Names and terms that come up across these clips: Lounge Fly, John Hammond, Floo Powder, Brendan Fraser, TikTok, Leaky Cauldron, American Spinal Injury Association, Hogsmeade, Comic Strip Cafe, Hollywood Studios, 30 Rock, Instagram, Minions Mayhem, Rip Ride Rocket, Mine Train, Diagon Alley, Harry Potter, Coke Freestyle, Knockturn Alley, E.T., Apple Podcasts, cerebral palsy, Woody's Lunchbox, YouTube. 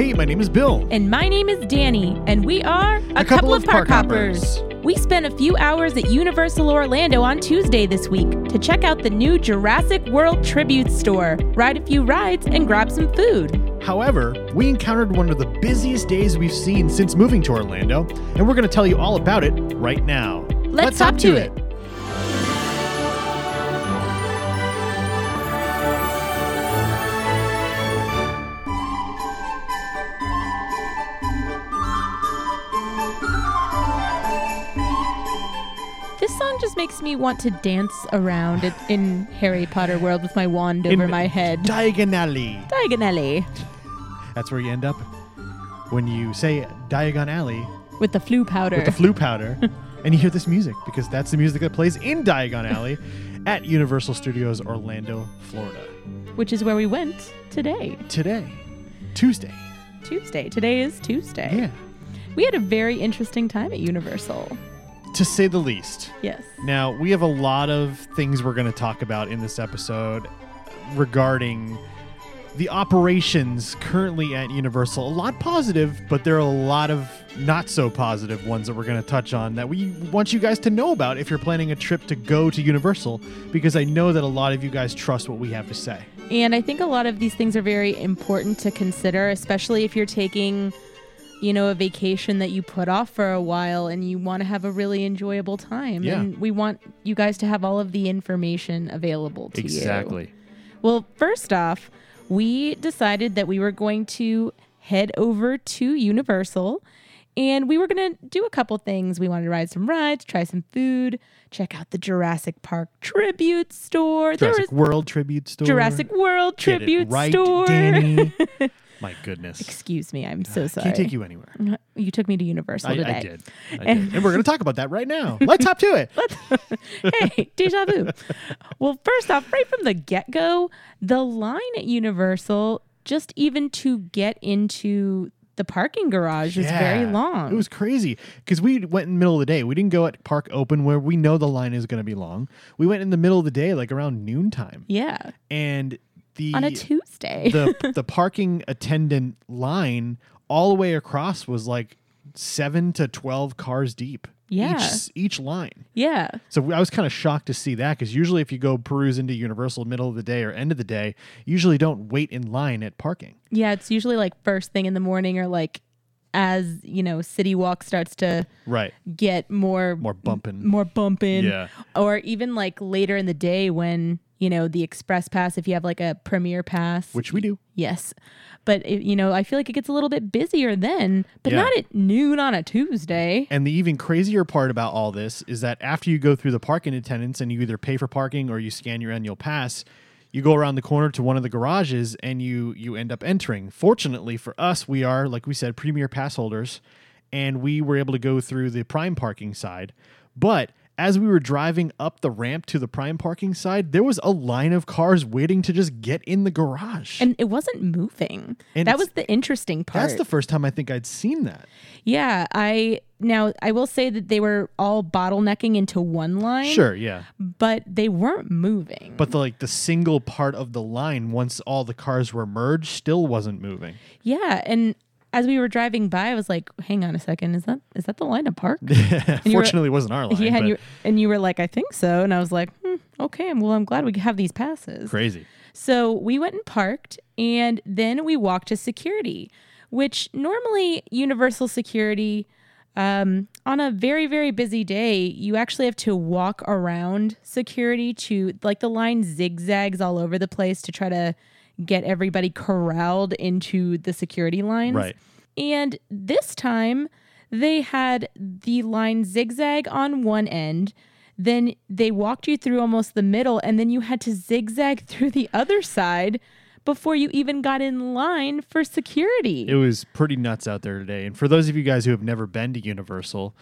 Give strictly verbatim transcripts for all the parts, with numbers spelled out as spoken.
Hey, my name is Bill. And my name is Danny. And we are a, a couple, couple of Park, park Hoppers. Hoppers. We spent a few hours at Universal Orlando on Tuesday this week to check out the new Jurassic World Tribute Store, ride a few rides, and grab some food. However, we encountered one of the busiest days we've seen since moving to Orlando, and we're going to tell you all about it right now. Let's, Let's hop to it. it. Makes me want to dance around it in Harry Potter world with my wand over in my head. Diagon Alley. Diagon Alley. That's where you end up when you say Diagon Alley. With the Floo Powder. With the Floo Powder. And you hear this music because that's the music that plays in Diagon Alley at Universal Studios Orlando, Florida. Which is where we went today. Today. Tuesday. Tuesday. Today is Tuesday. Yeah. We had a very interesting time at Universal. To say the least. Yes. Now, we have a lot of things we're going to talk about in this episode regarding the operations currently at Universal. A lot positive, but there are a lot of not so positive ones that we're going to touch on that we want you guys to know about if you're planning a trip to go to Universal, because I know that a lot of you guys trust what we have to say. And I think a lot of these things are very important to consider, especially if you're taking, you know, a vacation that you put off for a while and you want to have a really enjoyable time. Yeah. And we want you guys to have all of the information available to exactly. you. Exactly. Well, first off, we decided that we were going to head over to Universal and we were going to do a couple things. We wanted to ride some rides, try some food, check out the Jurassic Park Tribute Store. Jurassic there was World Tribute Store. Jurassic World Tribute Get it right, Store. Danny. My goodness. Excuse me. I'm so sorry. I can't take you anywhere. You took me to Universal I, today. I did. I did. And, and we're going to talk about that right now. Let's hop to it. Let's, hey, deja vu. Well, first off, right from the get-go, the line at Universal, just even to get into the parking garage yeah. is very long. It was crazy because we went in the middle of the day. We didn't go at park open where we know the line is going to be long. We went in the middle of the day, like around noontime. Yeah. And The, on a Tuesday. the the parking attendant line all the way across was like seven to twelve cars deep. Yeah. Each, each line. Yeah. So I was kind of shocked to see that because usually if you go peruse into Universal middle of the day or end of the day, you usually don't wait in line at parking. Yeah. It's usually like first thing in the morning or like as, you know, City Walk starts to right. get more. More bumping. M- more bumping. Yeah. Or even like later in the day when, you know, the express pass, if you have like a premier pass. Which we do. Yes. But, it, you know, I feel like it gets a little bit busier then, but yeah. not at noon on a Tuesday. And the even crazier part about all this is that after you go through the parking attendants and you either pay for parking or you scan your annual pass, you go around the corner to one of the garages and you you end up entering. Fortunately for us, we are, like we said, premier pass holders, and we were able to go through the prime parking side. But as we were driving up the ramp to the prime parking side, there was a line of cars waiting to just get in the garage. And it wasn't moving. And that was the interesting part. That's the first time I think I'd seen that. Yeah. I now I will say that they were all bottlenecking into one line. Sure, yeah. But they weren't moving. But the, like the single part of the line, once all the cars were merged, still wasn't moving. Yeah, and as we were driving by, I was like, hang on a second. Is that is that the line to park? Fortunately, were, it wasn't our line. Yeah, and you, and you were like, I think so. And I was like, hmm, okay, well, I'm glad we have these passes. Crazy. So we went and parked, and then we walked to security, which normally Universal security, um, on a very, very busy day, you actually have to walk around security to, like, the line zigzags all over the place to try to get everybody corralled into the security lines. Right. And this time they had the line zigzag on one end, then they walked you through almost the middle, and then you had to zigzag through the other side before you even got in line for security. It was pretty nuts out there today. And for those of you guys who have never been to Universal,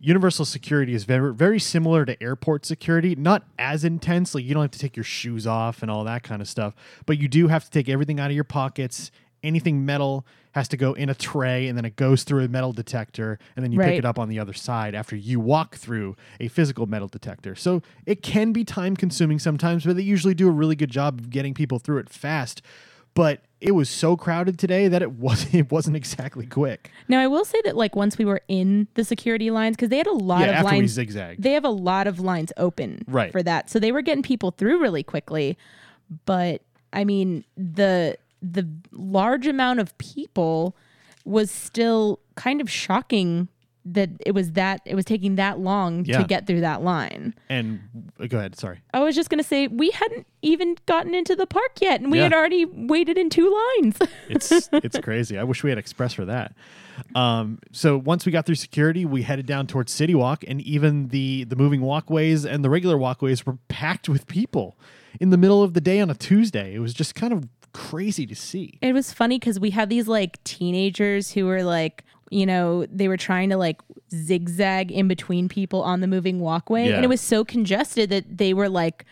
Universal security is very, very similar to airport security, not as intense. Like, you don't have to take your shoes off and all that kind of stuff, but you do have to take everything out of your pockets. Anything metal has to go in a tray, and then it goes through a metal detector, and then you right. pick it up on the other side after you walk through a physical metal detector. So it can be time consuming sometimes, but they usually do a really good job of getting people through it fast. but it was so crowded today that it wasn't it wasn't exactly quick. Now, I will say that, like, once we were in the security lines, because they had a lot yeah, of after lines. We zigzagged. They have a lot of lines open right. for that. So they were getting people through really quickly. But, I mean, the the large amount of people was still kind of shocking that it was that it was taking that long yeah. to get through that line. And uh, go ahead. Sorry. I was just going to say we hadn't even gotten into the park yet and we yeah. had already waited in two lines. It's, it's crazy. I wish we had express for that. Um, so once we got through security, we headed down towards City Walk, and even the, the moving walkways and the regular walkways were packed with people in the middle of the day on a Tuesday. It was just kind of crazy to see. It was funny because we had these like teenagers who were like, you know, they were trying to like zigzag in between people on the moving walkway. Yeah. And it was so congested that they were like,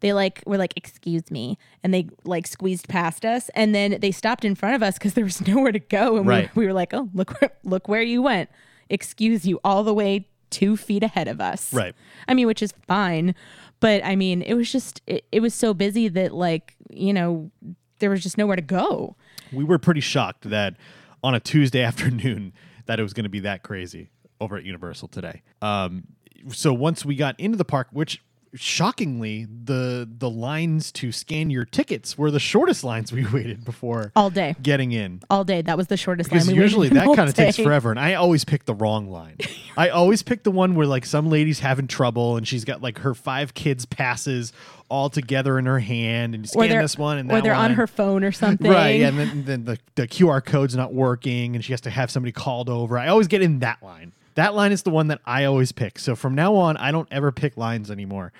they like were like, excuse me. And they like squeezed past us. And then they stopped in front of us because there was nowhere to go. And right. we, we were like, oh, look, where, look where you went. Excuse you, all the way two feet ahead of us. Right. I mean, which is fine. But I mean, it was just, it, it was so busy that like, you know, there was just nowhere to go. We were pretty shocked that on a Tuesday afternoon that it was going to be that crazy over at Universal today. Um, so once we got into the park, which shockingly, the the lines to scan your tickets were the shortest lines we waited before all day getting in. All day. That was the shortest because line we usually waited that kind of takes forever. And I always pick the wrong line. I always pick the one where like some lady's having trouble and she's got like her five kids passes all together in her hand and you scan this one and that one. Or they're one. on her phone or something. Right. Yeah, and then, and then the, the Q R code's not working and she has to have somebody called over. I always get in that line. That line is the one that I always pick. So from now on, I don't ever pick lines anymore.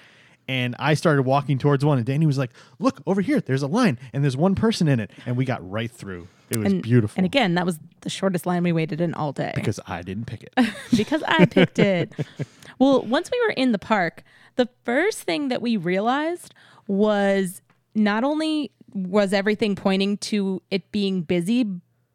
And I started walking towards one, and Danny was like, look, over here, there's a line, and there's one person in it. And we got right through. It was and, beautiful. And again, that was the shortest line we waited in all day. Because I didn't pick it. Because I picked it. Well, once we were in the park, the first thing that we realized was not only was everything pointing to it being busy,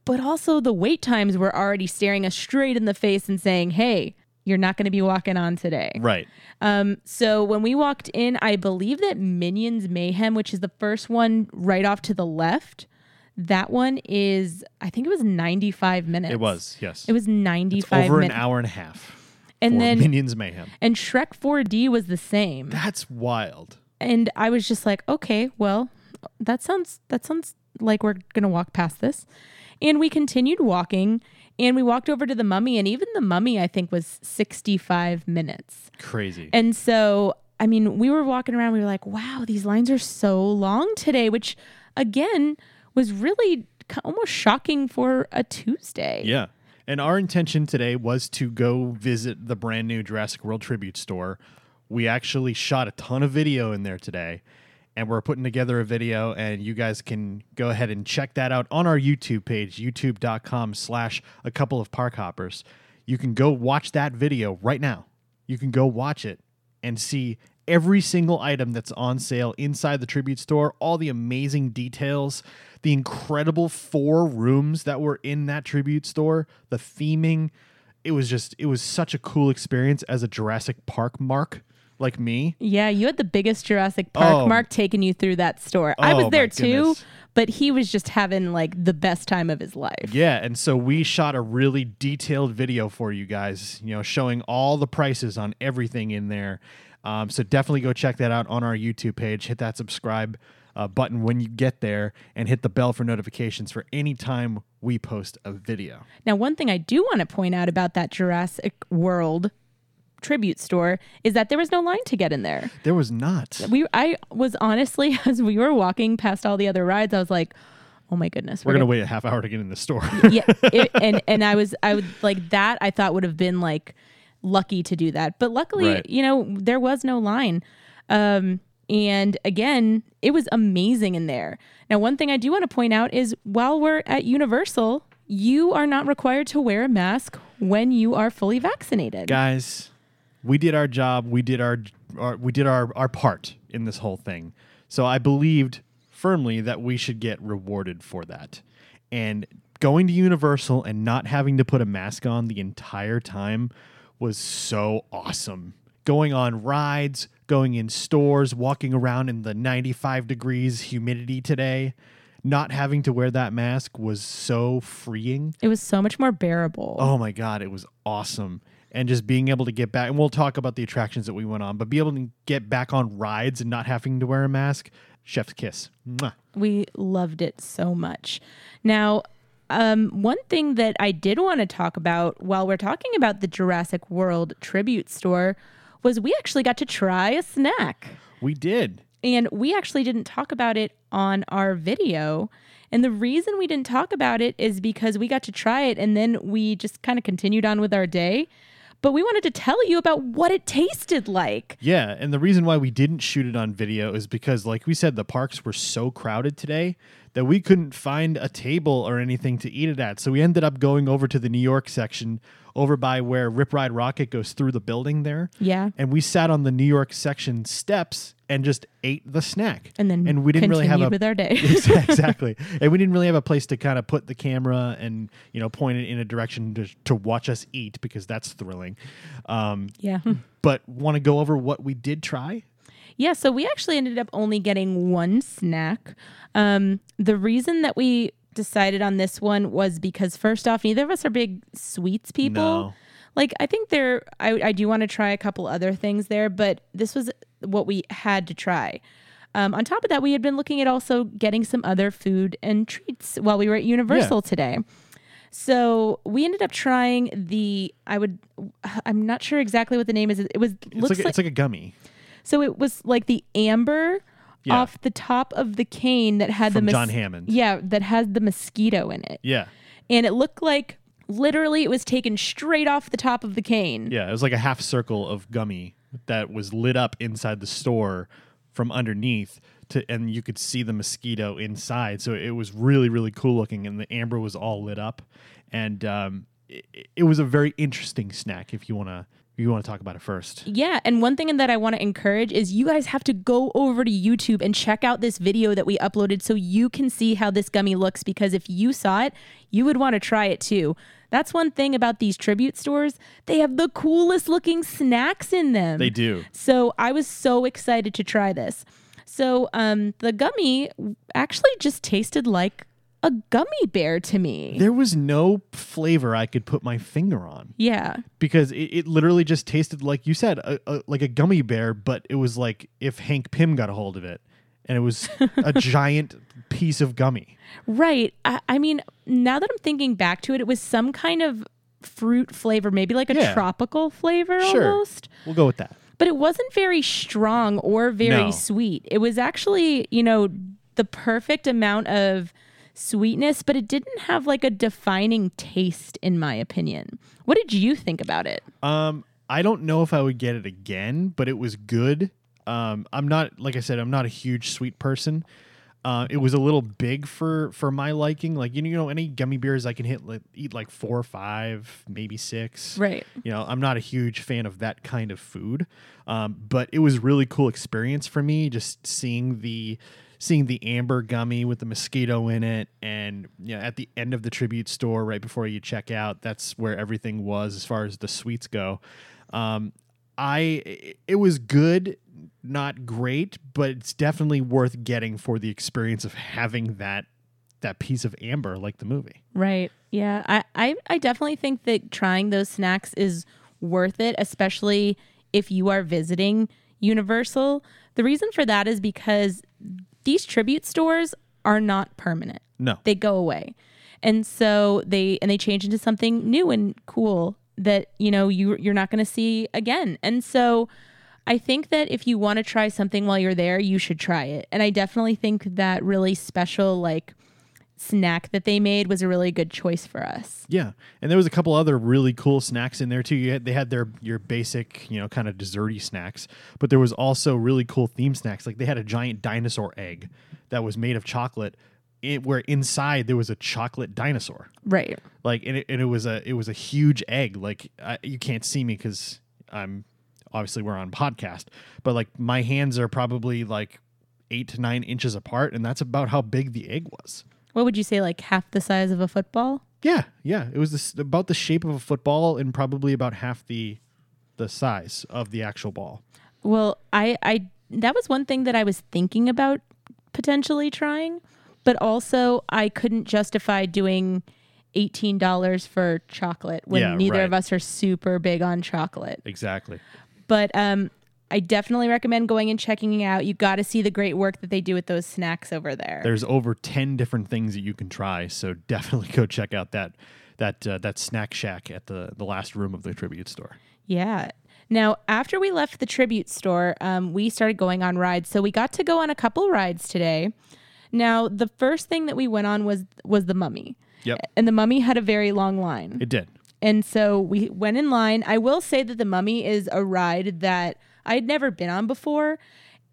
but also the wait times were already staring us straight in the face and saying, hey, you're not going to be walking on today. Right. Um, so when we walked in, I believe that Minions Mayhem, which is the first one right off to the left, that one is, I think it was ninety-five minutes. It was, yes. It was ninety-five minutes. Over min- an hour and a half and for then, Minions Mayhem. And Shrek four D was the same. That's wild. And I was just like, okay, well, that sounds that sounds like we're going to walk past this. And we continued walking, and we walked over to The Mummy, and even The Mummy, I think, was sixty-five minutes. Crazy. And so, I mean, we were walking around, we were like, wow, these lines are so long today, which, again, was really almost shocking for a Tuesday. Yeah. And our intention today was to go visit the brand new Jurassic World Tribute Store. We actually shot a ton of video in there today. And we're putting together a video, and you guys can go ahead and check that out on our YouTube page, youtube.com slash a couple of park hoppers. You can go watch that video right now. You can go watch it and see every single item that's on sale inside the Tribute Store, all the amazing details, the incredible four rooms that were in that Tribute Store, the theming. It was just, it was such a cool experience as a Jurassic Park mark. Like me. Yeah, you had the biggest Jurassic Park oh. mark taking you through that store. Oh, I was there too, goodness. But he was just having like the best time of his life. Yeah, and so we shot a really detailed video for you guys, you know, showing all the prices on everything in there. Um, so definitely go check that out on our YouTube page. Hit that subscribe uh, button when you get there and hit the bell for notifications for any time we post a video. Now, one thing I do want to point out about that Jurassic World Tribute Store is that there was no line to get in there. There was not. We I was honestly, as we were walking past all the other rides, I was like, oh my goodness. We're, we're going to wait a half hour to get in the store. Yeah. It, and, and I was, I would like that I thought would have been like lucky to do that. But luckily, right. you know, there was no line. Um, and again, it was amazing in there. Now, one thing I do want to point out is while we're at Universal, you are not required to wear a mask when you are fully vaccinated. Guys, we did our job. We did our, our we did our, our part in this whole thing. So I believed firmly that we should get rewarded for that. And going to Universal and not having to put a mask on the entire time was so awesome. Going on rides, going in stores, walking around in the ninety-five degrees humidity today, not having to wear that mask was so freeing. It was so much more bearable. Oh my God, it was awesome. And just being able to get back, and we'll talk about the attractions that we went on, but be able to get back on rides and not having to wear a mask, chef's kiss. Mwah. We loved it so much. Now, um, one thing that I did want to talk about while we're talking about the Jurassic World Tribute Store was we actually got to try a snack. We did. And we actually didn't talk about it on our video. And the reason we didn't talk about it is because we got to try it and then we just kind of continued on with our day. But we wanted to tell you about what it tasted like. Yeah, and the reason why we didn't shoot it on video is because, like we said, the parks were so crowded today that we couldn't find a table or anything to eat it at. So we ended up going over to the New York section over by where Rip Ride Rocket goes through the building there. Yeah. And we sat on the New York section steps and just ate the snack. And then and we didn't really have a, with our day. Exactly. And we didn't really have a place to kind of put the camera and, you know, point it in a direction to, to watch us eat, because that's thrilling. Um, yeah. But want to go over what we did try? Yeah, so we actually ended up only getting one snack. Um, the reason that we decided on this one was because, first off, neither of us are big sweets people. No. Like, I think there, I, I do want to try a couple other things there, but this was what we had to try. Um, on top of that, we had been looking at also getting some other food and treats while we were at Universal yeah. today. So we ended up trying the, I would, I'm not sure exactly what the name is. It was, it's looks like, like, it's like a gummy. So it was like the amber yeah. off the top of the cane that had From the mos- John Hammond. Yeah, that had the mosquito in it. Yeah. And it looked like literally it was taken straight off the top of the cane. Yeah, it was like a half circle of gummy that was lit up inside the store from underneath. To, and you could see the mosquito inside. So it was really, really cool looking. And the amber was all lit up. And um, it, it was a very interesting snack if you want to. You want to talk about it first. Yeah, and one thing that I want to encourage is you guys have to go over to YouTube and check out this video that we uploaded so you can see how this gummy looks, because if you saw it, you would want to try it too. That's one thing about these tribute stores. They have the coolest looking snacks in them. They do. So I was so excited to try this. So um, the gummy actually just tasted like a gummy bear to me. There was no flavor I could put my finger on. Yeah. Because it, it literally just tasted, like you said, a, a, like a gummy bear, but it was like if Hank Pym got a hold of it, and it was a giant piece of gummy. Right. I, I mean, now that I'm thinking back to it, it was some kind of fruit flavor, maybe like a yeah. tropical flavor sure. almost. We'll go with that. But it wasn't very strong or very no. sweet. It was actually, you know, the perfect amount of sweetness, but it didn't have like a defining taste, in my opinion. What did you think about it? Um, I don't know if I would get it again, but it was good. Um, I'm not, like I said, I'm not a huge sweet person. Uh, it was a little big for, for my liking. Like, you know, you know, any gummy bears I can hit, like, eat like four or five, maybe six. Right. You know, I'm not a huge fan of that kind of food, um, but it was really cool experience for me. Just seeing the, seeing the amber gummy with the mosquito in it. And you know, at the end of the tribute store, right before you check out, that's where everything was as far as the sweets go. Um, I, it was good. Not great, but it's definitely worth getting for the experience of having that that piece of amber, like the movie. Right. Yeah. I, I, I definitely think that trying those snacks is worth it, especially if you are visiting Universal. The reason for that is because these tribute stores are not permanent. No. They go away. And so they and they change into something new and cool that, you know, you you're not going to see again. And so I think that if you want to try something while you're there, you should try it. And I definitely think that really special like snack that they made was a really good choice for us. Yeah. And there was a couple other really cool snacks in there too. You had, they had their your basic, you know, kind of desserty snacks, but there was also really cool theme snacks. Like they had a giant dinosaur egg that was made of chocolate. It, where inside there was a chocolate dinosaur. Right. Like and it, and it was a it was a huge egg. Like I, you can't see me cuz I'm obviously we're on podcast, but like my hands are probably like eight to nine inches apart. And that's about how big the egg was. What would you say? Like half the size of a football? Yeah. Yeah. It was this, about the shape of a football and probably about half the, the size of the actual ball. Well, I, I, that was one thing that I was thinking about potentially trying, But also, I couldn't justify doing eighteen dollars for chocolate when yeah, neither right. of us are super big on chocolate. Exactly. But um, I definitely recommend going and checking it out. You got to see the great work that they do with those snacks over there. There's over ten different things that you can try, so definitely go check out that that uh, that snack shack at the, the last room of the Tribute Store. Yeah. Now, after we left the Tribute Store, um, we started going on rides. So we got to go on a couple rides today. Now, the first thing that we went on was was The Mummy. Yep. And The Mummy had a very long line. It did. And so we went in line. I will say that The Mummy is a ride that I'd never been on before,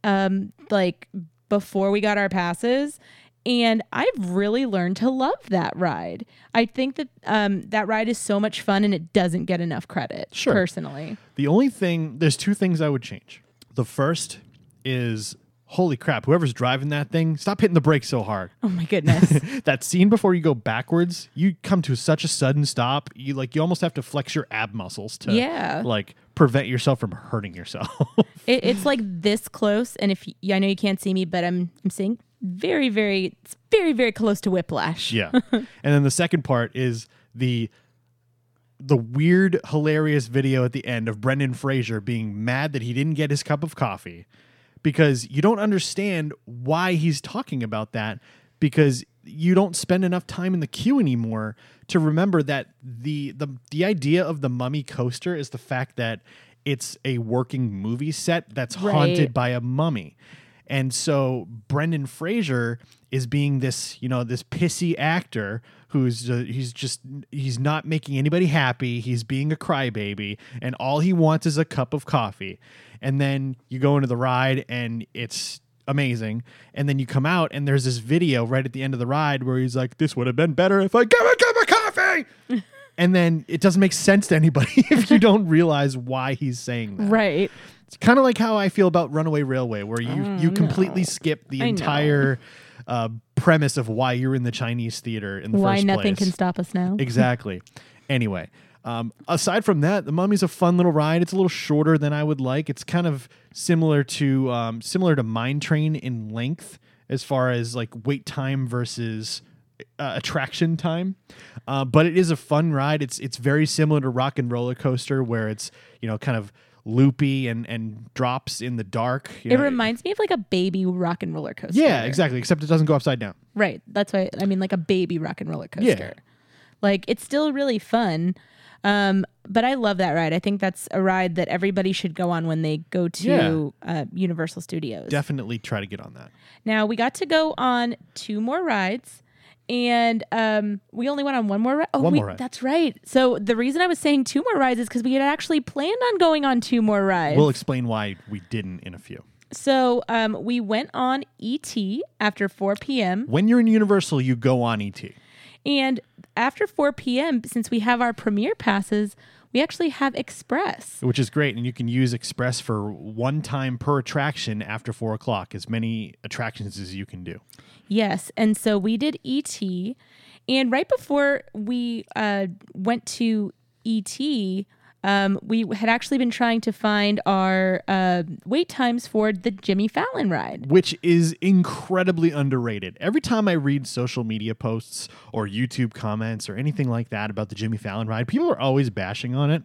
um, like before we got our passes. And I've really learned to love that ride. I think that um, that ride is so much fun and it doesn't get enough credit, sure. personally. The only thing, there's two things I would change. The first is... Holy crap, whoever's driving that thing, stop hitting the brakes so hard. Oh my goodness. That scene before you go backwards, you come to such a sudden stop. You like you almost have to flex your ab muscles to yeah. like prevent yourself from hurting yourself. it, it's like this close, and if you, I know you can't see me, but I'm I'm seeing very very it's very very close to whiplash. Yeah. And then the second part is the the weird hilarious video at the end of Brendan Fraser being mad that he didn't get his cup of coffee. Because you don't understand why he's talking about that, because you don't spend enough time in the queue anymore to remember that the the the idea of the Mummy coaster is the fact that it's a working movie set that's right. haunted by a mummy. And so Brendan Fraser is being this, you know, this pissy actor who's uh, he's just he's not making anybody happy. He's being a crybaby, and all he wants is a cup of coffee. And then you go into the ride and it's amazing. And then you come out and there's this video right at the end of the ride where he's like, this would have been better if I got a cup of coffee. And then it doesn't make sense to anybody if you don't realize why he's saying that. Right. It's kind of like how I feel about Runaway Railway, where you, oh, you completely no. skip the I entire uh, premise of why you're in the Chinese theater in the why first place. Why nothing can stop us now. Exactly. Anyway. Um, aside from that, The Mummy's a fun little ride. It's a little shorter than I would like. It's kind of similar to um, similar to Mine Train in length as far as like wait time versus uh, attraction time. Uh, but it is a fun ride. It's it's very similar to Rock and Roller Coaster, where it's, you know, kind of loopy and, and drops in the dark. You it know, reminds it, me of like a baby Rock and Roller Coaster. Yeah, exactly. Except it doesn't go upside down. Right. That's why I mean like a baby Rock and Roller Coaster. Yeah. Like it's still really fun. Um, but I love that ride. I think that's a ride that everybody should go on when they go to yeah. uh, Universal Studios. Definitely try to get on that. Now, we got to go on two more rides, and um, we only went on one more ride. Oh, one we, more ride. That's right. So the reason I was saying two more rides is because we had actually planned on going on two more rides. We'll explain why we didn't in a few. So um, we went on E T after four p.m. When you're in Universal, you go on E T. And after four p.m., since we have our premiere passes, we actually have Express. Which is great. And you can use Express for one time per attraction after four o'clock, as many attractions as you can do. Yes. And so we did E T. And right before we uh, went to E T, um, we had actually been trying to find our uh, wait times for the Jimmy Fallon ride. Which is incredibly underrated. Every time I read social media posts or YouTube comments or anything like that about the Jimmy Fallon ride, people are always bashing on it.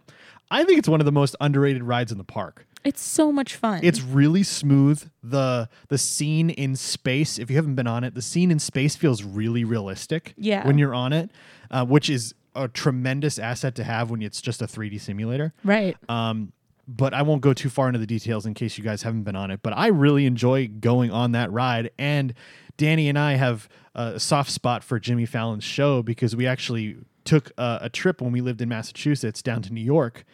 I think it's one of the most underrated rides in the park. It's so much fun. It's really smooth. The the scene in space, if you haven't been on it, the scene in space feels really realistic yeah. when you're on it, uh, which is a tremendous asset to have when it's just a three D simulator. Right. Um, but I won't go too far into the details in case you guys haven't been on it. But I really enjoy going on that ride. And Danny and I have a soft spot for Jimmy Fallon's show because we actually took a, a trip when we lived in Massachusetts down to New York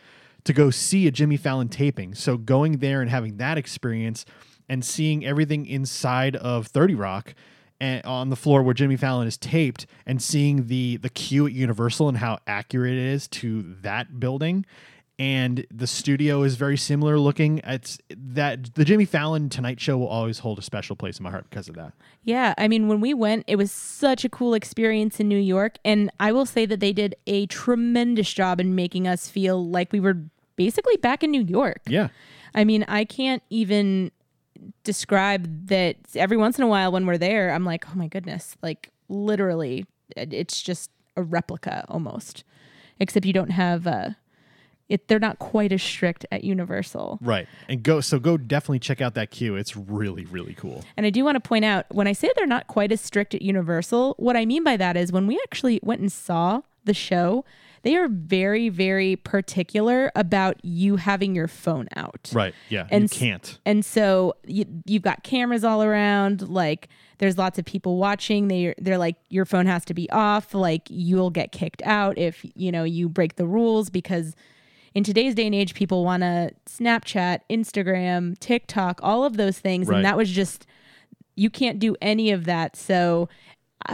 to go see a Jimmy Fallon taping. So going there and having that experience and seeing everything inside of thirty Rock and on the floor where Jimmy Fallon is taped, and seeing the the queue at Universal and how accurate it is to that building. And the studio is very similar looking. It's that the Jimmy Fallon Tonight Show will always hold a special place in my heart because of that. Yeah. I mean, when we went, it was such a cool experience in New York. And I will say that they did a tremendous job in making us feel like we were basically back in New York. Yeah. I mean, I can't even describe that every once in a while when we're there, I'm like, oh my goodness, like literally it's just a replica almost, except you don't have uh, it. They're not quite as strict at Universal. Right. And go, so go definitely check out that queue. It's really, really cool. And I do want to point out, when I say they're not quite as strict at Universal, what I mean by that is when we actually went and saw the show, they are very, very particular about you having your phone out. Right. Yeah. And you can't. And so you, you've got cameras all around. Like there's lots of people watching. They, they're like, your phone has to be off. Like you'll get kicked out if, you know, you break the rules, because in today's day and age, people want to Snapchat, Instagram, TikTok, all of those things. Right. And that was just, you can't do any of that. So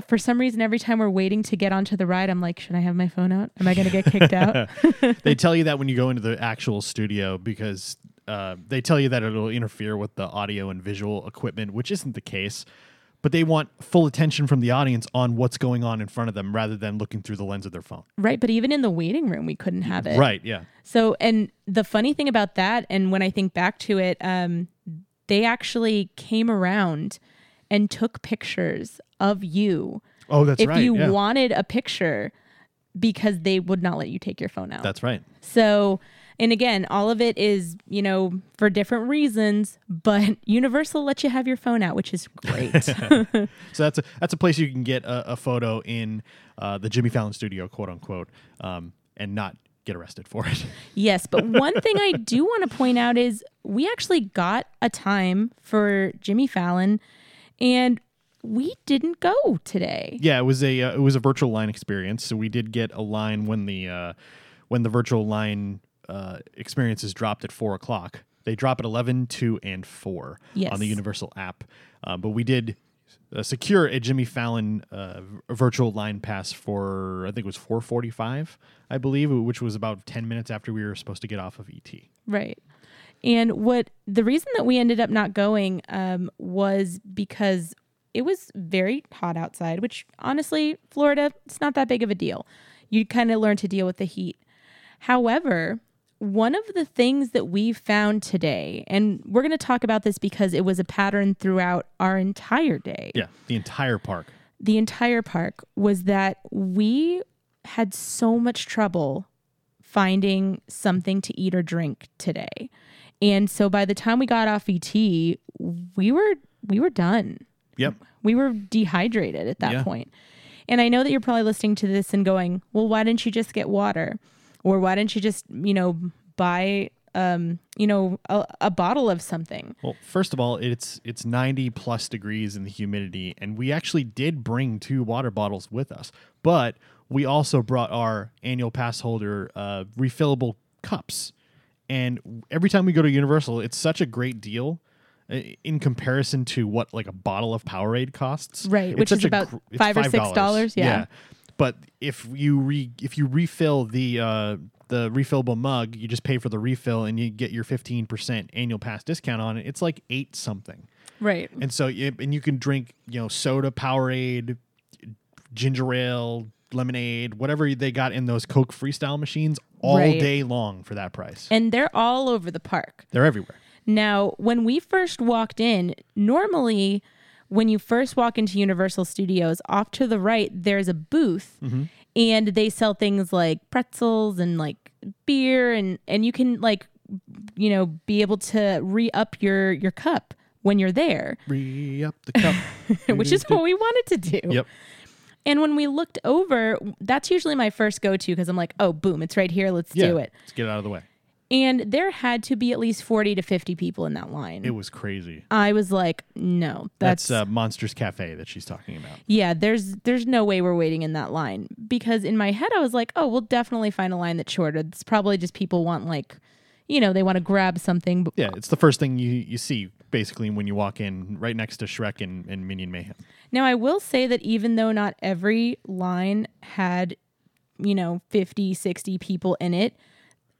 for some reason, every time we're waiting to get onto the ride, I'm like, should I have my phone out? Am I going to get kicked out? They tell you that when you go into the actual studio, because uh, they tell you that it'll interfere with the audio and visual equipment, which isn't the case. But they want full attention from the audience on what's going on in front of them rather than looking through the lens of their phone. Right. But even in the waiting room, we couldn't have it. Right. Yeah. So, and the funny thing about that, and when I think back to it, um, they actually came around and took pictures of you. Oh, that's if right. If you yeah. wanted a picture, because they would not let you take your phone out. That's right. So, and again, all of it is, you know, for different reasons, but Universal lets you have your phone out, which is great. So that's a, that's a place you can get a, a photo in uh, the Jimmy Fallon studio, quote unquote, um, and not get arrested for it. Yes. But one thing I do want to point out is we actually got a time for Jimmy Fallon, and we didn't go today. Yeah, it was a uh, it was a virtual line experience. So we did get a line when the uh, when the virtual line uh, experience is dropped at four o'clock. They drop at eleven, two, and four yes. on the Universal app. Uh, but we did uh, secure a Jimmy Fallon uh, virtual line pass for I think it was four forty five, I believe, which was about ten minutes after we were supposed to get off of E T. Right. And what the reason that we ended up not going um, was because it was very hot outside, which honestly, Florida, it's not that big of a deal. You kind of learn to deal with the heat. However, one of the things that we found today, and we're going to talk about this because it was a pattern throughout our entire day. Yeah, the entire park. The entire park was that we had so much trouble finding something to eat or drink today. And so by the time we got off E T, we were we were done. Yep. We were dehydrated at that yeah. point. And I know that you're probably listening to this and going, well, why didn't you just get water? Or why didn't you just, you know, buy, um, you know, a, a bottle of something? Well, first of all, it's it's ninety plus degrees in the humidity. And we actually did bring two water bottles with us. But we also brought our annual pass holder uh, refillable cups. And every time we go to Universal, it's such a great deal in comparison to what like a bottle of Powerade costs, right? It's which is about gr- five or six dollars. Yeah. yeah, but if you re if you refill the uh, the refillable mug, you just pay for the refill and you get your fifteen percent annual pass discount on it. It's like eight something, right? And so it, and you can drink you know soda, Powerade, ginger ale, lemonade, whatever they got in those Coke Freestyle machines all right. day long for that price. And they're all over the park. They're everywhere. Now, when we first walked in, normally when you first walk into Universal Studios, off to the right, there's a booth mm-hmm. and they sell things like pretzels and like beer and, and you can like, you know, be able to re-up your, your cup when you're there. Re-up the cup. Which is what we wanted to do. Yep. And when we looked over, that's usually my first go-to because I'm like, oh, boom, it's right here. Let's yeah, do it. Let's get it out of the way. And there had to be at least forty to fifty people in that line. It was crazy. I was like, no. That's, that's uh, Monsters Cafe that she's talking about. Yeah, there's there's no way we're waiting in that line. Because in my head, I was like, oh, we'll definitely find a line that's shorter. It's probably just people want like, you know, they want to grab something. Yeah, it's the first thing you, you see basically when you walk in right next to Shrek and, and Minion Mayhem. Now, I will say that even though not every line had, you know, fifty, sixty people in it,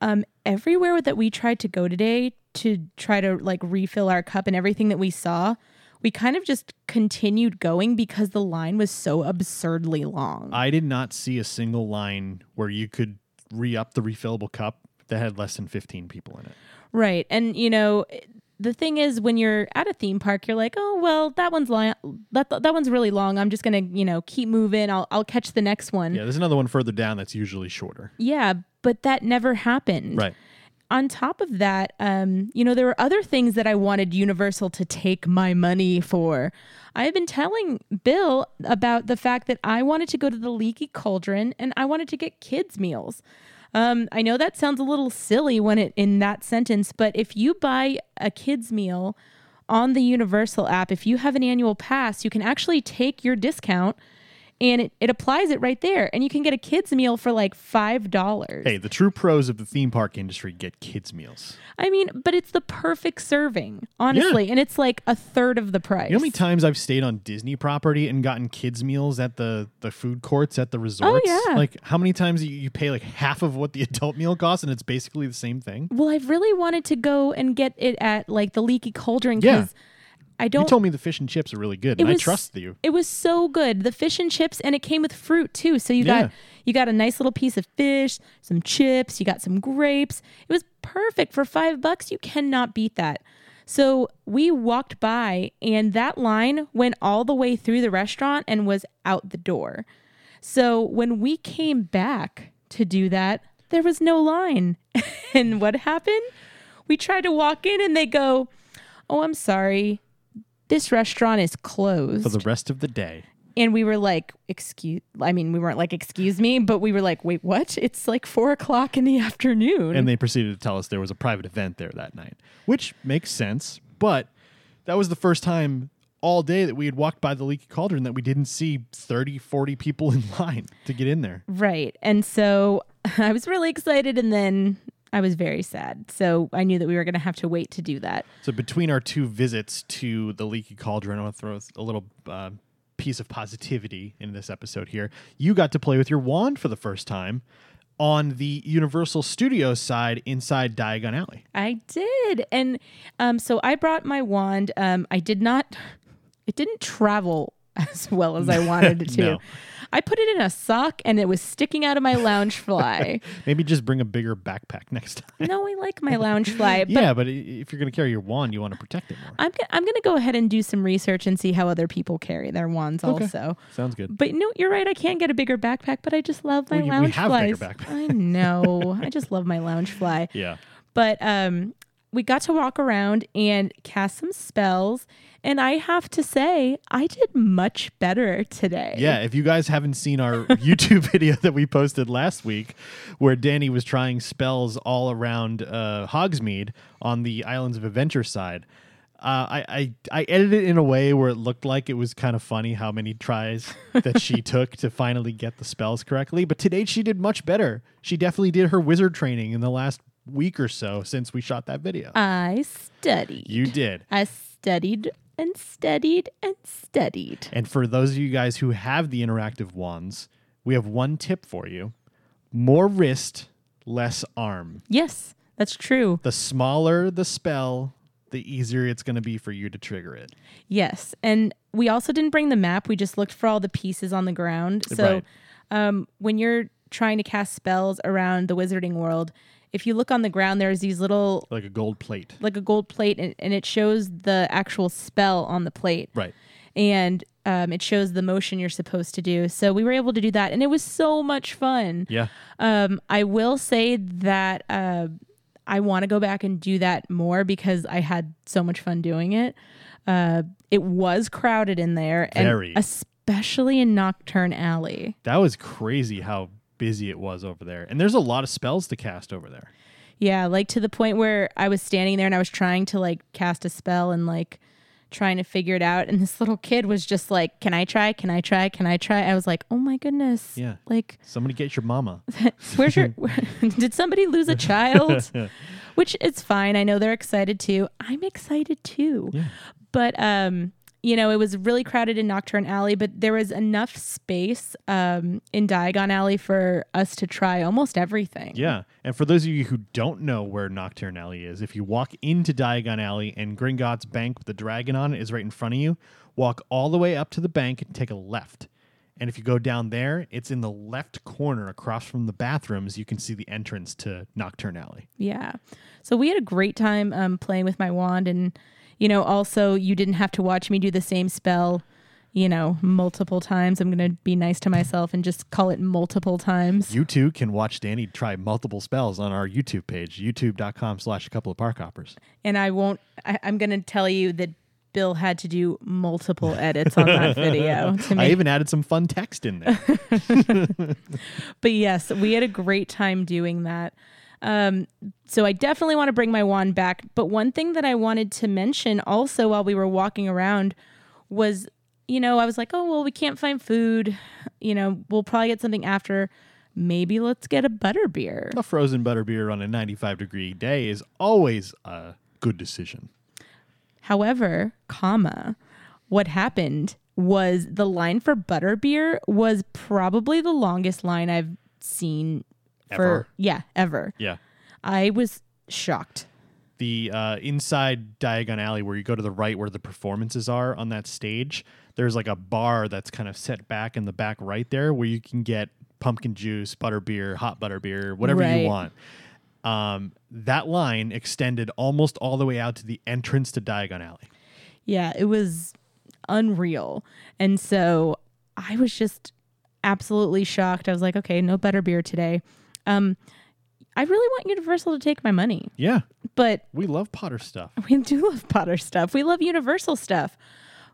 Um, everywhere that we tried to go today to try to like refill our cup and everything that we saw, we kind of just continued going because the line was so absurdly long. I did not see a single line where you could re-up the refillable cup that had less than fifteen people in it. Right. And, you know, the thing is, when you're at a theme park, you're like, oh, well, that one's li- that that one's really long. I'm just going to, you know, keep moving. I'll I'll catch the next one. Yeah, there's another one further down that's usually shorter. Yeah, but that never happened. Right. On top of that, um, you know, there were other things that I wanted Universal to take my money for. I've been telling Bill about the fact that I wanted to go to the Leaky Cauldron and I wanted to get kids' meals. Um, I know that sounds a little silly when it in that sentence, but if you buy a kids' meal on the Universal app, if you have an annual pass, you can actually take your discount and it, it applies it right there. And you can get a kids' meal for like five dollars. Hey, the true pros of the theme park industry get kids' meals. I mean, but it's the perfect serving, honestly. Yeah. And it's like a third of the price. You know how many times I've stayed on Disney property and gotten kids' meals at the, the food courts at the resorts? Oh, yeah. Like, how many times you, you pay like half of what the adult meal costs and it's basically the same thing? Well, I've really wanted to go and get it at like the Leaky Cauldron because... Yeah. I don't, you told me the fish and chips are really good, and was, I trust you. It was so good. The fish and chips, and it came with fruit, too. So you yeah. got you got a nice little piece of fish, some chips, you got some grapes. It was perfect for five bucks. You cannot beat that. So we walked by, and that line went all the way through the restaurant and was out the door. So when we came back to do that, there was no line. And what happened? We tried to walk in, and they go, oh, I'm sorry. This restaurant is closed. For the rest of the day. And we were like, excuse, I mean, we weren't like, excuse me, but we were like, wait, what? It's like four o'clock in the afternoon. And they proceeded to tell us there was a private event there that night, which makes sense. But that was the first time all day that we had walked by the Leaky Cauldron that we didn't see thirty, forty people in line to get in there. Right. And so I was really excited. And then... I was very sad. So I knew that we were going to have to wait to do that. So between our two visits to the Leaky Cauldron, I want to throw a little uh, piece of positivity in this episode here. You got to play with your wand for the first time on the Universal Studios side inside Diagon Alley. I did. And um, so I brought my wand. Um, I did not, it didn't travel as well as I wanted it to. No. I put it in a sock and it was sticking out of my Lounge Fly. Maybe just bring a bigger backpack next time. No, I like my Lounge Fly. But yeah, but if you're going to carry your wand, you want to protect it more. I'm g- I'm going to go ahead and do some research and see how other people carry their wands okay. also. Sounds good. But no, you're right. I can get a bigger backpack, but I just love my well, you, Lounge we have Flies. Bigger backpacks. I know. I just love my Lounge Fly. Yeah. But um, we got to walk around and cast some spells. And I have to say, I did much better today. Yeah, if you guys haven't seen our YouTube video that we posted last week, where Danny was trying spells all around uh, Hogsmeade on the Islands of Adventure side, uh, I, I, I edited it in a way where it looked like it was kind of funny how many tries that she took to finally get the spells correctly. But today she did much better. She definitely did her wizard training in the last week or so since we shot that video. I studied. You did. I studied. And studied and studied. And for those of you guys who have the interactive wands, we have one tip for you. More wrist, less arm. Yes, that's true. The smaller the spell, the easier it's going to be for you to trigger it. Yes. And we also didn't bring the map. We just looked for all the pieces on the ground. So right. um, when you're trying to cast spells around the wizarding world, if you look on the ground, there's these little... Like a gold plate. Like a gold plate, and, and it shows the actual spell on the plate. Right. And um, it shows the motion you're supposed to do. So we were able to do that, and it was so much fun. Yeah. Um, I will say that uh, I want to go back and do that more because I had so much fun doing it. Uh, it was crowded in there. Very. And especially in Knockturn Alley. That was crazy how... busy it was over there, and there's a lot of spells to cast over there. Yeah, like to the point where I was standing there and I was trying to like cast a spell and like trying to figure it out, and this little kid was just like, can I try, can I try, can I try? I was like, oh my goodness. Yeah, like somebody get your mama. Where's your where, did somebody lose a child? Yeah. Which it's fine, I know they're excited too. I'm excited too. Yeah. But um you know, it was really crowded in Knockturn Alley, but there was enough space um, in Diagon Alley for us to try almost everything. Yeah. And for those of you who don't know where Knockturn Alley is, if you walk into Diagon Alley and Gringotts Bank with the dragon on it is right in front of you, walk all the way up to the bank and take a left. And if you go down there, it's in the left corner across from the bathrooms. You can see the entrance to Knockturn Alley. Yeah. So we had a great time um, playing with my wand. And, you know, also you didn't have to watch me do the same spell, you know, multiple times. I'm going to be nice to myself and just call it multiple times. You too can watch Danny try multiple spells on our YouTube page, youtube.com slash a couple of park hoppers. And I won't, I, I'm going to tell you that Bill had to do multiple edits on that video. To make... I even added some fun text in there. But yes, we had a great time doing that. Um, so I definitely want to bring my wand back. But one thing that I wanted to mention also while we were walking around was, you know, I was like, oh, well, we can't find food. You know, we'll probably get something after. Maybe let's get a butterbeer. A frozen butterbeer on a ninety-five degree day is always a good decision. However, comma, what happened was the line for butterbeer was probably the longest line I've seen ever. for yeah, ever. Yeah. I was shocked. The uh, inside Diagon Alley where you go to the right where the performances are on that stage, there's like a bar that's kind of set back in the back right there where you can get pumpkin juice, butterbeer, hot butterbeer, whatever right. you want. Um, that line extended almost all the way out to the entrance to Diagon Alley. Yeah, it was unreal. And so I was just absolutely shocked. I was like, okay, no butterbeer today. Um, I really want Universal to take my money. Yeah. But we love Potter stuff. We do love Potter stuff. We love Universal stuff.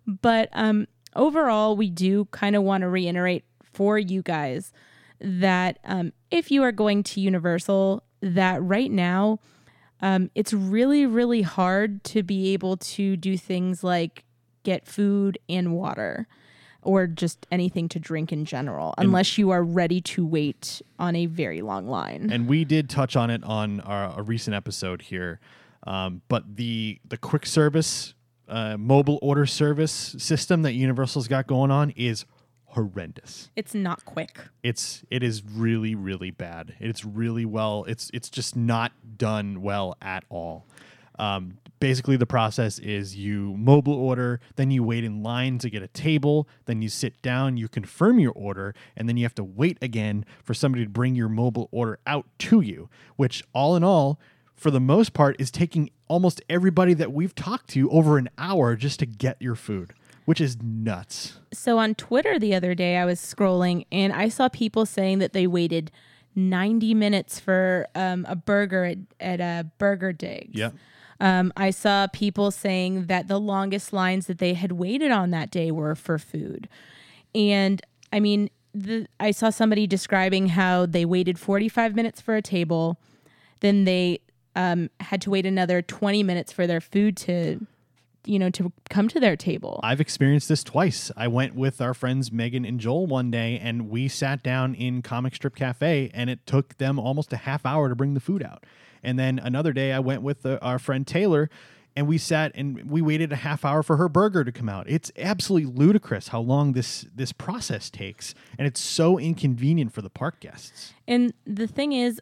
But, um, overall we do kind of want to reiterate for you guys that, um, if you are going to Universal, that right now, um, it's really, really hard to be able to do things like get food and water or just anything to drink in general, unless and, you are ready to wait on a very long line. And we did touch on it on our, a recent episode here, um, but the the quick service, uh, mobile order service system that Universal's got going on is horrendous. It's not quick. It's it is really really bad. It's really well. It's it's just not done well at all. Um, basically, the process is you mobile order, then you wait in line to get a table, then you sit down, you confirm your order, and then you have to wait again for somebody to bring your mobile order out to you. Which, all in all, for the most part, is taking almost everybody that we've talked to over an hour just to get your food. Which is nuts. So on Twitter the other day, I was scrolling and I saw people saying that they waited ninety minutes for um, a burger at, at a Burger Dig's. Yeah. Um, I saw people saying that the longest lines that they had waited on that day were for food. And I mean, the, I saw somebody describing how they waited forty-five minutes for a table. Then they um, had to wait another twenty minutes for their food to... you know, to come to their table. I've experienced this twice. I went with our friends Megan and Joel one day, and we sat down in Comic Strip Cafe, and it took them almost a half hour to bring the food out. And then another day, I went with the, our friend Taylor, and we sat and we waited a half hour for her burger to come out. It's absolutely ludicrous how long this this process takes, and it's so inconvenient for the park guests. And the thing is,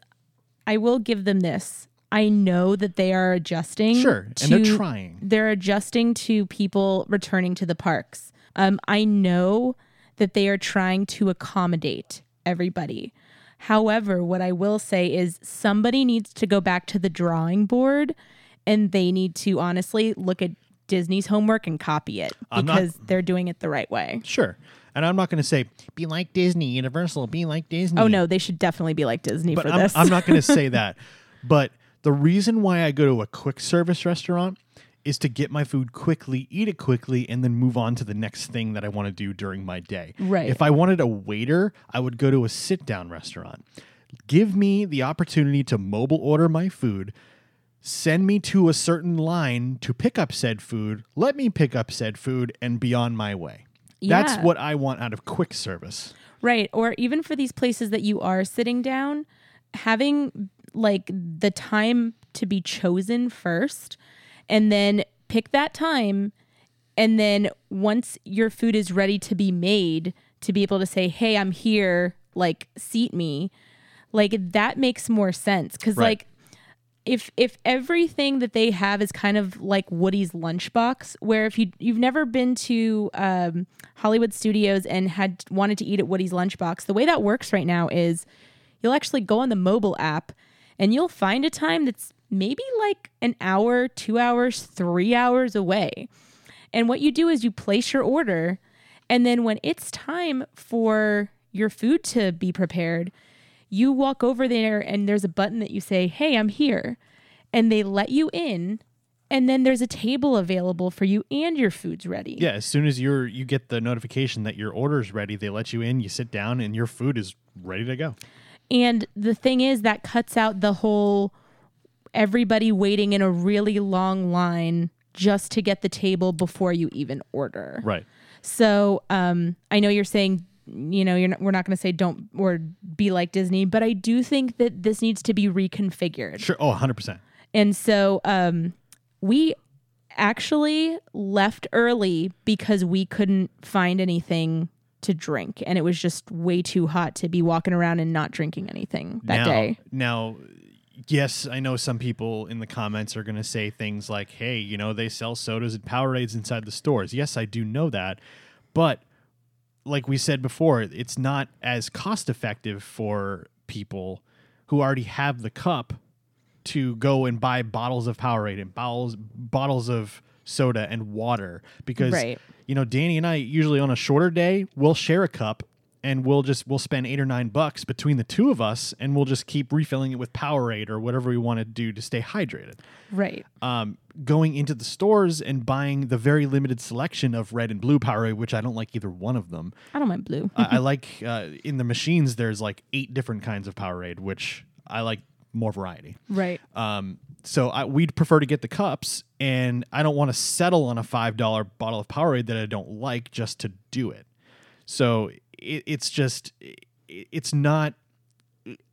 I will give them this. I know that they are adjusting. Sure, to, and they're trying. They're adjusting to people returning to the parks. Um, I know that they are trying to accommodate everybody. However, what I will say is somebody needs to go back to the drawing board, and they need to honestly look at Disney's homework and copy it because not, they're doing it the right way. Sure. And I'm not going to say, be like Disney, Universal, be like Disney. Oh, no, they should definitely be like Disney but for I'm, this. I'm not going to say that. But... the reason why I go to a quick service restaurant is to get my food quickly, eat it quickly, and then move on to the next thing that I want to do during my day. Right. If I wanted a waiter, I would go to a sit-down restaurant. Give me the opportunity to mobile order my food, send me to a certain line to pick up said food, let me pick up said food, and be on my way. Yeah. That's what I want out of quick service. Right. Or even for these places that you are sitting down, having... like the time to be chosen first, and then pick that time, and then once your food is ready to be made, to be able to say, hey, I'm here, like seat me. Like that makes more sense because right. like if if everything that they have is kind of like Woody's Lunchbox, where if you you've never been to um, Hollywood Studios and had wanted to eat at Woody's Lunchbox, the way that works right now is you'll actually go on the mobile app and you'll find a time that's maybe like an hour, two hours, three hours away. And what you do is you place your order, and then when it's time for your food to be prepared, you walk over there and there's a button that you say, hey, I'm here. And they let you in. And then there's a table available for you and your food's ready. Yeah, as soon as you're you get the notification that your order's ready, they let you in, you sit down, and your food is ready to go. And the thing is, that cuts out the whole everybody waiting in a really long line just to get the table before you even order. Right. So um, I know you're saying, you know, you're not, we're not going to say don't or be like Disney, but I do think that this needs to be reconfigured. Sure. Oh, one hundred percent. And so um, we actually left early because we couldn't find anything to drink. And it was just way too hot to be walking around and not drinking anything that now, day. Now, yes, I know some people in the comments are going to say things like, hey, you know, they sell sodas and Powerades inside the stores. Yes, I do know that. But like we said before, it's not as cost effective for people who already have the cup to go and buy bottles of Powerade and bottles bottles of soda and water. Because, right. you know, Danny and I usually on a shorter day, we'll share a cup and we'll just we'll spend eight or nine bucks between the two of us, and we'll just keep refilling it with Powerade or whatever we want to do to stay hydrated. Right. Um, going into the stores and buying the very limited selection of red and blue Powerade, which I don't like either one of them. I don't mind blue. I, I like uh, in the machines, there's like eight different kinds of Powerade, which I like more variety. Right. Um, so I, we'd prefer to get the cups, and I don't want to settle on a five dollar bottle of Powerade that I don't like just to do it. So it, it's just, it, it's not,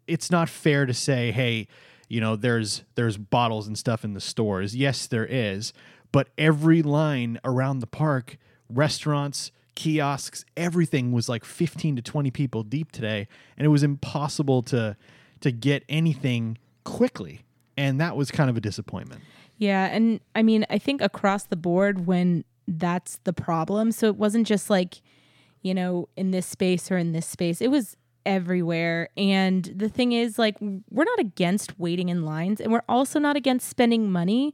it's not fair to say, hey, you know, there's, there's bottles and stuff in the stores. Yes, there is, but every line around the park, restaurants, kiosks, everything was like fifteen to twenty people deep today. And it was impossible to, to get anything quickly. And that was kind of a disappointment. Yeah. And I mean, I think across the board when that's the problem. So it wasn't just like, you know, in this space or in this space. It was everywhere. And the thing is, like, we're not against waiting in lines, and we're also not against spending money.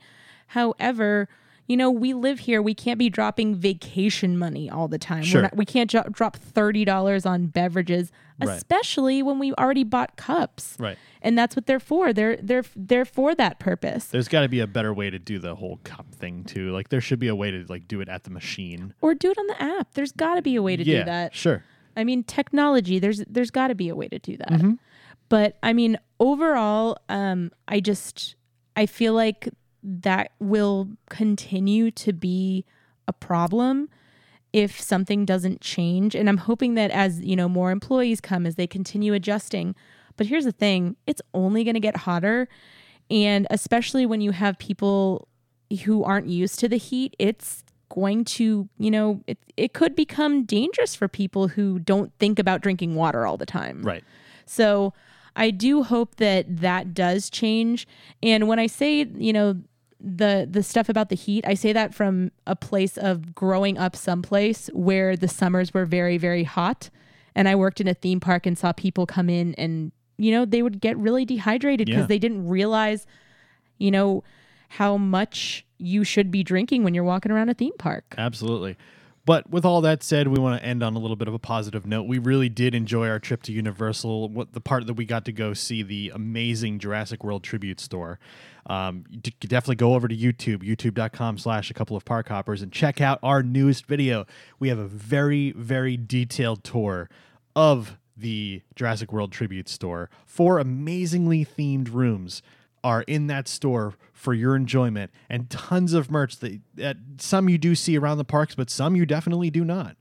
However, you know, we live here. We can't be dropping vacation money all the time. Sure. We're not, we can't jo- drop thirty dollars on beverages, right. especially when we already bought cups. Right. And that's what they're for. They're they're they're for that purpose. There's got to be a better way to do the whole cup thing too. Like there should be a way to like do it at the machine or do it on the app. There's got to be a way to yeah, do that. Sure. I mean, technology. There's there's got to be a way to do that. Mm-hmm. But I mean, overall, um, I just I feel like that will continue to be a problem if something doesn't change. And I'm hoping that as, you know, more employees come, as they continue adjusting. But here's the thing, it's only going to get hotter. And especially when you have people who aren't used to the heat, it's going to, you know, it, it could become dangerous for people who don't think about drinking water all the time. Right. So I do hope that that does change. And when I say, you know, the the stuff about the heat, I say that from a place of growing up someplace where the summers were very, very hot. And I worked in a theme park and saw people come in and, you know, they would get really dehydrated because yeah. they didn't realize, you know, how much you should be drinking when you're walking around a theme park. Absolutely. But with all that said, we want to end on a little bit of a positive note. We really did enjoy our trip to Universal. What the part that we got to go see the amazing Jurassic World Tribute Store. Um, you d- definitely go over to YouTube, youtube.com slash a couple of park hoppers, and check out our newest video. We have a very, very detailed tour of the Jurassic World Tribute Store. Four amazingly themed rooms are in that store for your enjoyment, and tons of merch that, that some you do see around the parks, but some you definitely do not.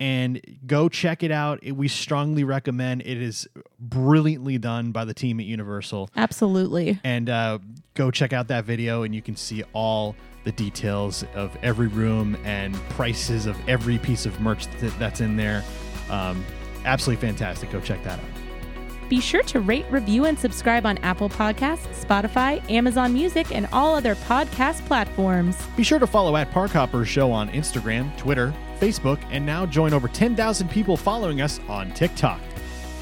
And go check it out. It, we strongly recommend. It is brilliantly done by the team at Universal. Absolutely. And uh, go check out that video, and you can see all the details of every room and prices of every piece of merch that, that's in there. Um, absolutely fantastic. Go check that out. Be sure to rate, review, and subscribe on Apple Podcasts, Spotify, Amazon Music, and all other podcast platforms. Be sure to follow at Park Hoppers Show on Instagram, Twitter, Facebook, and now join over ten thousand people following us on TikTok.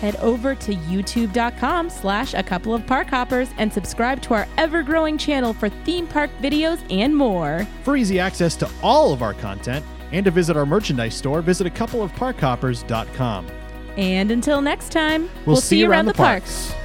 Head over to youtube.com slash a couple of park hoppers and subscribe to our ever-growing channel for theme park videos and more. For easy access to all of our content and to visit our merchandise store, visit a couple of park hoppers dot com. And until next time, we'll, we'll see you around, around the parks. parks.